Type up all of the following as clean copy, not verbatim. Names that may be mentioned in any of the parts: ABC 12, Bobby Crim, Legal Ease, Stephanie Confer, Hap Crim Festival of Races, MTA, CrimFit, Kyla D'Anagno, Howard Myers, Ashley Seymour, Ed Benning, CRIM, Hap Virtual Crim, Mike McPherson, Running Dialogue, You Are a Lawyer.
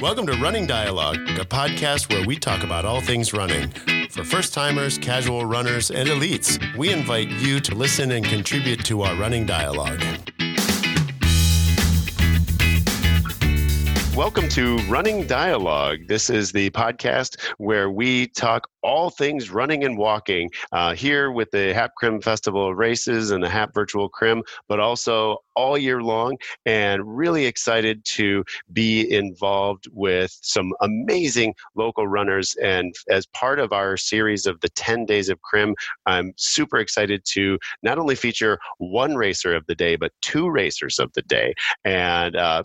Welcome to Running Dialogue, a podcast where we talk about all things running. For first-timers, casual runners, and elites, we invite you to listen and contribute to our Running Dialogue. Welcome to Running Dialogue. This is the podcast where we talk all things running and walking here with the Hap Crim Festival of Races and the Hap Virtual Crim, but also all year long, and really excited to be involved with some amazing local runners. And as part of our series of the 10 days of Crim, I'm super excited to not only feature one racer of the day, but two racers of the day. And my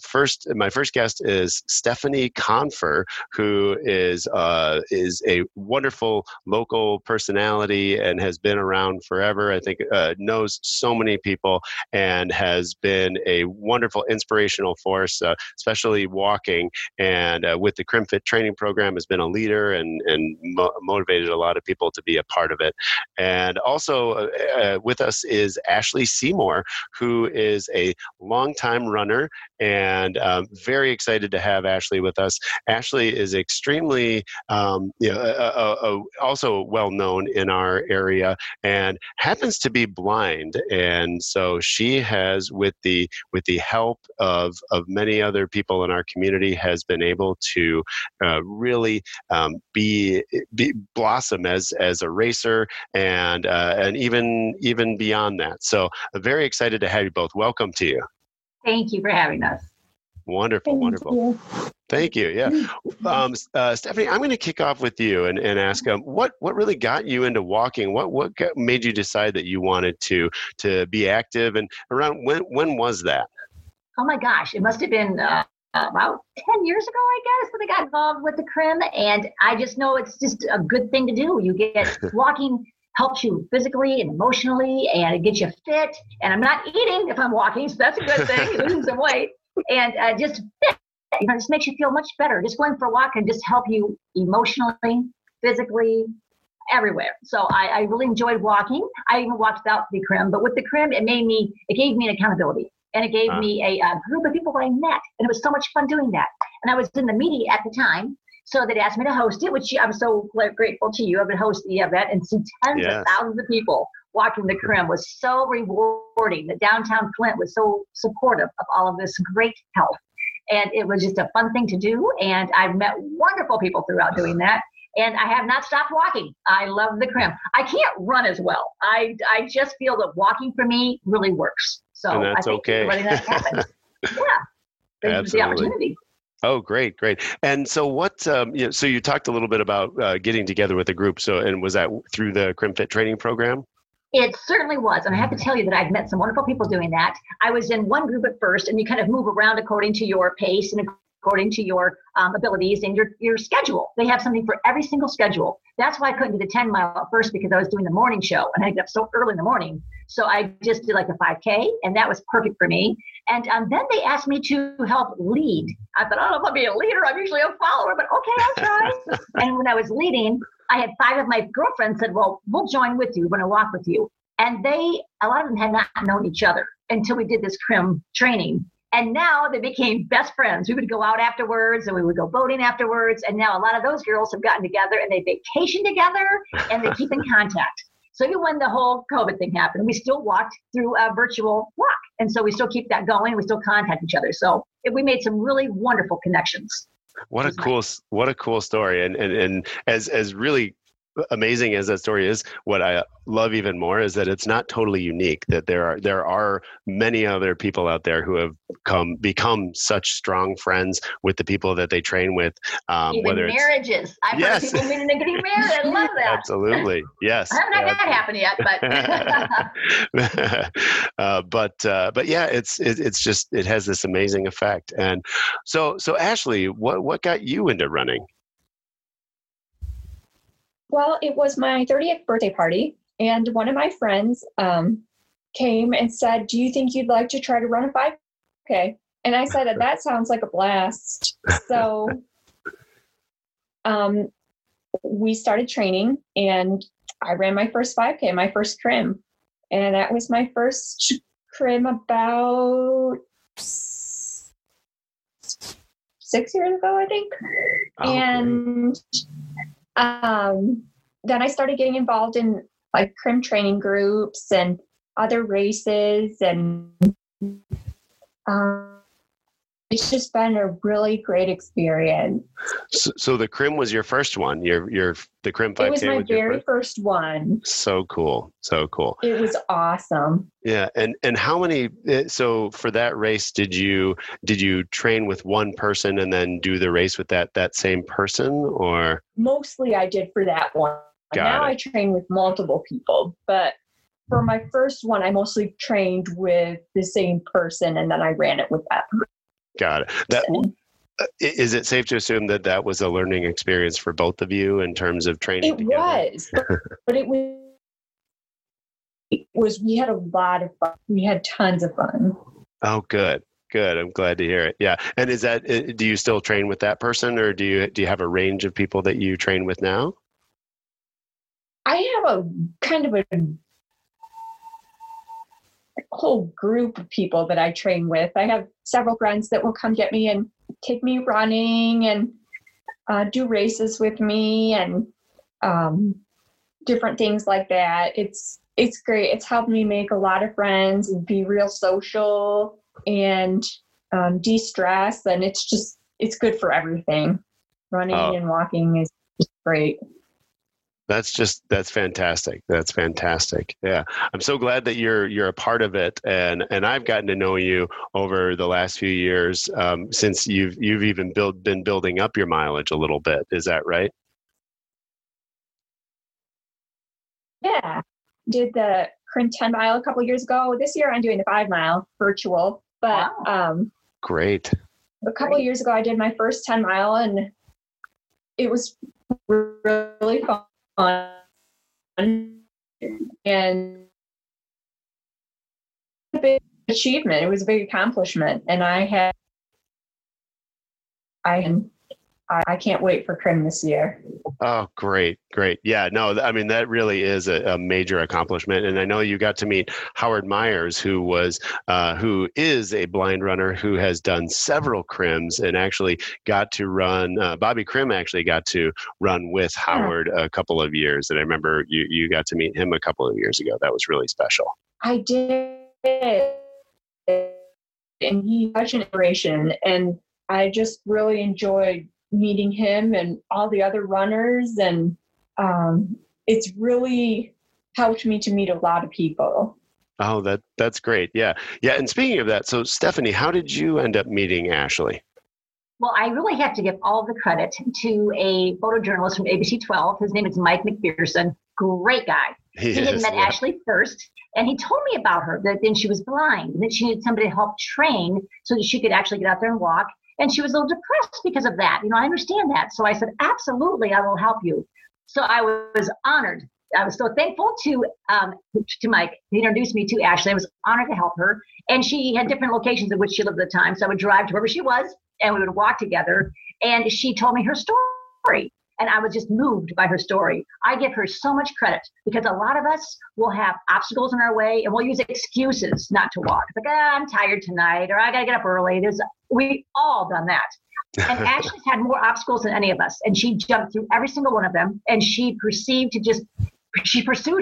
first guest is Stephanie Confer, who is a wonderful local personality and has been around forever. I think knows so many people and has been a wonderful inspirational force, especially walking. And with the CrimFit training program, has been a leader and motivated a lot of people to be a part of it. And also with us is Ashley Seymour, who is a longtime runner and very excited to have Ashley with us. Ashley is extremely, also well known in our area, and happens to be blind, and so she has, with the help of many other people in our community, has been able to really blossom as a racer, and even beyond that. So, very excited to have you both. Welcome to you. Thank you for having us. Wonderful. Thank you. Yeah. Stephanie, I'm going to kick off with you and ask what really got you into walking? What made you decide that you wanted to be active, and around when was that? Oh my gosh, it must have been about 10 years ago, I guess, that I got involved with the Crim, and I just know it's just a good thing to do. You get walking helps you physically and emotionally, and it gets you fit, and I'm not eating if I'm walking, so that's a good thing, losing some weight. And just fit, just makes you feel much better. Just going for a walk can just help you emotionally, physically, everywhere. So I really enjoyed walking. I even walked without the Crim, but with the Crim, it gave me an accountability, and it gave me a group of people that I met, and it was so much fun doing that. And I was in the media at the time, so they asked me to host it, which I'm so grateful to you. I've been hosting the event and seen tens of thousands of people. Walking the Crim was so rewarding. The downtown Flint was so supportive of all of this great help. And it was just a fun thing to do. And I've met wonderful people throughout doing that. And I have not stopped walking. I love the Crim. I can't run as well. I just feel that walking for me really works. So and that's I think okay. Letting that happen. Yeah. Absolutely. The opportunity. Oh, great. And so what, so you talked a little bit about getting together with a group. So, and was that through the CrimFit training program? It certainly was. And I have to tell you that I've met some wonderful people doing that. I was in one group at first, and you kind of move around according to your pace and according to your abilities and your schedule. They have something for every single schedule. That's why I couldn't do the 10 mile at first, because I was doing the morning show and I got up so early in the morning. So I just did like a 5K, and that was perfect for me. And then they asked me to help lead. I thought, I don't know if I'll be a leader. I'm usually a follower, but okay, I'll try. And when I was leading, I had five of my girlfriends said, well, we'll join with you. We're going to walk with you. And a lot of them had not known each other until we did this Crim training. And now they became best friends. We would go out afterwards, and we would go boating afterwards. And now a lot of those girls have gotten together, and they vacation together, and they keep in contact. So even when the whole COVID thing happened, we still walked through a virtual walk. And so we still keep that going. We still contact each other. So we made some really wonderful connections. What a cool story. And as really amazing as that story is, what I love even more is that it's not totally unique, that there are many other people out there who have become such strong friends with the people that they train with. Even whether marriages. I've heard people meeting and getting married. I love that. Absolutely. Yes. I haven't had that happen yet, but but yeah, it's just, it has this amazing effect. And so Ashley, what got you into running? Well, it was my 30th birthday party, and one of my friends came and said, do you think you'd like to try to run a 5K? And I said, that sounds like a blast. So we started training, and I ran my first 5K, my first Crim. And that was my first Crim about 6 years ago, I think. Oh, and then I started getting involved in like crim training groups and other races, and it's just been a really great experience. So the crim was your first one. Your the crim 5K. It was my very first one. So cool, so cool. It was awesome. Yeah, and how many? So for that race, did you train with one person and then do the race with that same person, or? Mostly, I did for that one. Now I train with multiple people, but for my first one, I mostly trained with the same person, and then I ran it with that person. Got it. Is it safe to assume that that was a learning experience for both of you in terms of training together? It was, but it was, we had a lot of fun. We had tons of fun. Oh, good. Good. I'm glad to hear it. Yeah. And is that, do you still train with that person, or do you have a range of people that you train with now? I have a kind of a whole group of people that I train with. I have several friends that will come get me and take me running and do races with me and different things like that. It's great. It's helped me make a lot of friends and be real social and de-stress. And it's good for everything. Running and walking is just great. That's fantastic. That's fantastic. Yeah. I'm so glad that you're a part of it. And I've gotten to know you over the last few years, since you've even been building up your mileage a little bit. Is that right? Yeah. Did the CRIM 10 mile a couple of years ago. This year I'm doing the 5 mile virtual, but, wow. Great. A couple of years ago, I did my first 10 mile and it was really fun. And a big achievement. It was a big accomplishment, and I can't wait for CRIM this year. Oh, great. Yeah, no, I mean, that really is a major accomplishment. And I know you got to meet Howard Myers, who is a blind runner who has done several CRIMs and actually got to run, Bobby Crim actually got to run with Howard a couple of years. And I remember you got to meet him a couple of years ago. That was really special. I did. And he's such an inspiration. And I just really enjoyed meeting him and all the other runners, and it's really helped me to meet a lot of people. Oh, that's great. Yeah. And speaking of that, so Stephanie, how did you end up meeting Ashley? Well, I really have to give all the credit to a photojournalist from ABC 12. His name is Mike McPherson. Great guy. He had met Ashley first, and he told me about her, that then she was blind, that she needed somebody to help train so that she could actually get out there and walk. And she was a little depressed because of that. You know, I understand that. So I said, absolutely, I will help you. So I was honored. I was so thankful to Mike. He introduced me to Ashley. I was honored to help her. And she had different locations in which she lived at the time. So I would drive to wherever she was, and we would walk together. And she told me her story. And I was just moved by her story. I give her so much credit, because a lot of us will have obstacles in our way and we'll use excuses not to walk. Like, I'm tired tonight, or I got to get up early. We all done that. And Ashley's had more obstacles than any of us. And she jumped through every single one of them. And she pursued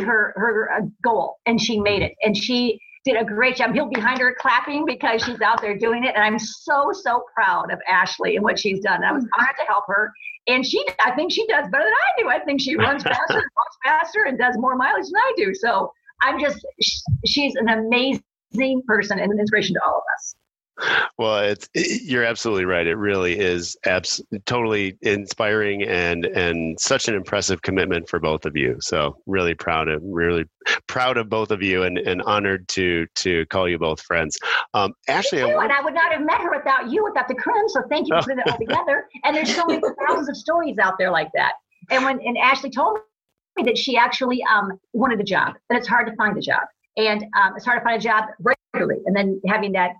her goal, and she made it. And she did a great job. He'll be behind her clapping because she's out there doing it. And I'm so, so proud of Ashley and what she's done. I was honored to help her. And I think she does better than I do. I think she runs faster and walks faster and does more mileage than I do. So she's an amazing person and an inspiration to all of us. Well, you're absolutely right. It really is totally inspiring and such an impressive commitment for both of you. So really proud of both of you, and honored to call you both friends. Ashley, and I would not have met her without you, without the CRIM. So thank you for putting it all together. And there's so many thousands of stories out there like that. And when Ashley told me that she actually wanted a job, that it's hard to find a job, and it's hard to find a job. And then having that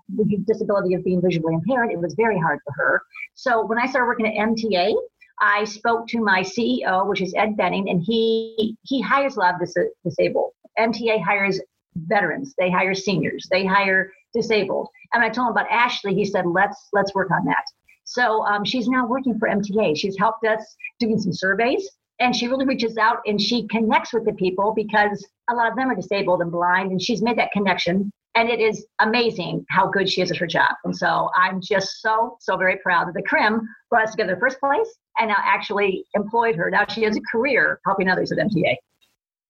disability of being visually impaired, it was very hard for her. So when I started working at MTA, I spoke to my CEO, which is Ed Benning, and he hires a lot of disabled. MTA hires veterans. They hire seniors. They hire disabled. And I told him about Ashley. He said, let's work on that. So she's now working for MTA. She's helped us doing some surveys, and she really reaches out and she connects with the people because a lot of them are disabled and blind, and she's made that connection. And it is amazing how good she is at her job. And so I'm just so, so very proud that the CRIM brought us together in the first place and now actually employed her. Now she has a career helping others at MTA.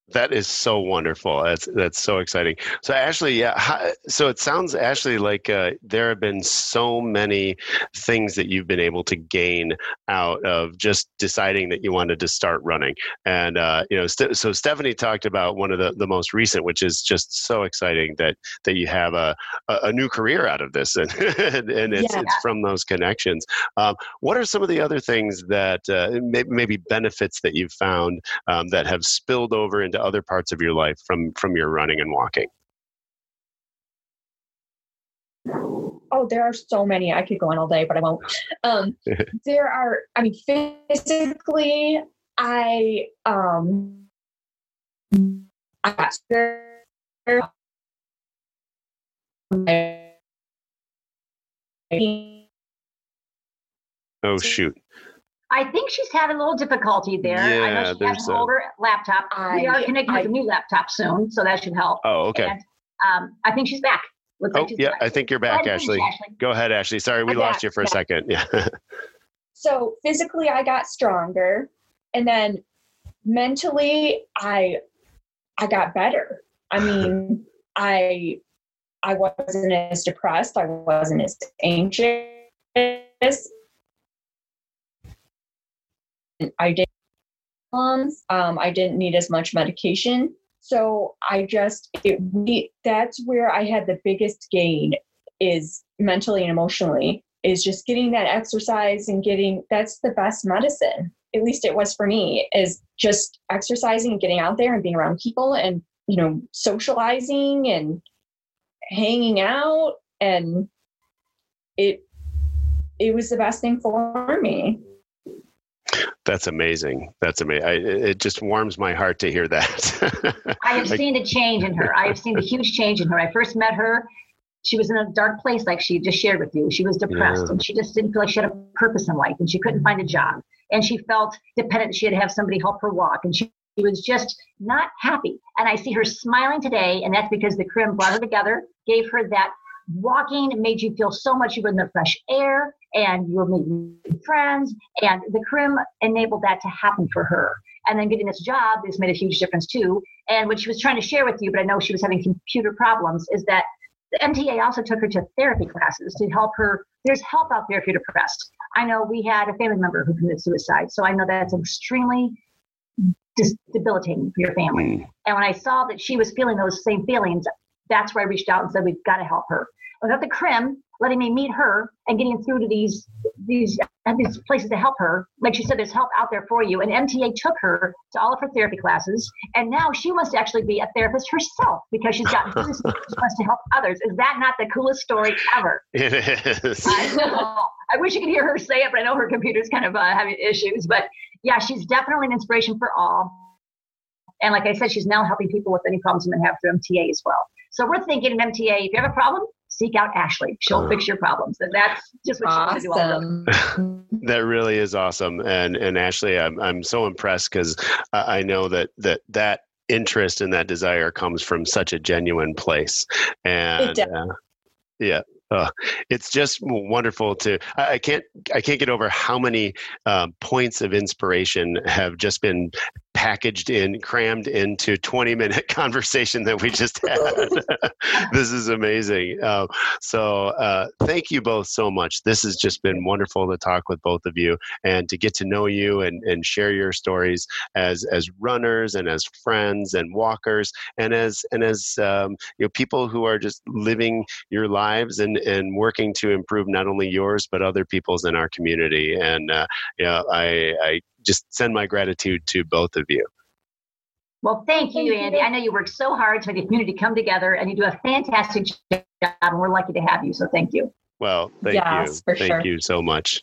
That is so wonderful. That's so exciting. So Ashley, so it sounds, Ashley, like there have been so many things that you've been able to gain out of just deciding that you wanted to start running. And so Stephanie talked about one of the most recent, which is just so exciting that you have a new career out of this, and it's from those connections. What are some of the other things that maybe benefits that you've found that have spilled over into other parts of your life from your running and walking? Oh, there are so many. I could go on all day, but I won't. Physically, I got Oh, shoot. I think she's had a little difficulty there. Yeah, I know she has an older laptop. We are connecting with a new laptop soon, so that should help. Oh, okay. And, I think she's back. I think you're back, Ashley. Go ahead, Ashley. Sorry, we lost you for a second. Yeah. So physically, I got stronger, and then mentally, I got better. I mean, I wasn't as depressed. I wasn't as anxious. I didn't need as much medication. So that's where I had the biggest gain is mentally and emotionally, is just getting that exercise and that's the best medicine. At least it was for me, is just exercising and getting out there and being around people and, socializing and hanging out. And it was the best thing for me. That's amazing. It just warms my heart to hear that. I have seen a change in her. I have seen a huge change in her. I first met her. She was in a dark place, like she just shared with you. She was depressed and she just didn't feel like she had a purpose in life, and she couldn't find a job, and she felt dependent. She had to have somebody help her walk, and she was just not happy. And I see her smiling today, and that's because the CRIM brought her together, gave her that walking. It made you feel so much. You were in the fresh air and you were meeting friends, and the CRIM enabled that to happen for her. And then getting this job has made a huge difference too. And what she was trying to share with you, but I know she was having computer problems, is that the MTA also took her to therapy classes to help her. There's help out there if you're depressed. I know we had a family member who committed suicide. So I know that's extremely debilitating for your family. And when I saw that she was feeling those same feelings, that's where I reached out and said, we've got to help her. Without the CRIM letting me meet her and getting through to these places to help her, like she said, there's help out there for you. And MTA took her to all of her therapy classes. And now she wants to actually be a therapist herself because she's gotten through this. She wants to help others. Is that not the coolest story ever? It is. I wish you could hear her say it, but I know her computer's kind of having issues. But yeah, she's definitely an inspiration for all. And like I said, she's now helping people with any problems they have through MTA as well. So we're thinking in MTA, if you have a problem, seek out Ashley. She'll fix your problems. And that's just what she wants to do all day. That really is awesome. And Ashley, I'm so impressed because I know that interest and that desire comes from such a genuine place. And it does. It's just wonderful to. I can't get over how many points of inspiration have just been packaged in, crammed into 20-minute conversation that we just had. This is amazing. So thank you both so much. This has just been wonderful to talk with both of you and to get to know you and share your stories as runners and as friends and walkers and as people who are just living your lives and working to improve not only yours but other people's in our community. And I just send my gratitude to both of you. Well, thank you, Andy. I know you work so hard to make the community come together, and you do a fantastic job, and we're lucky to have you. So thank you. Well, thank you. Thank you so much.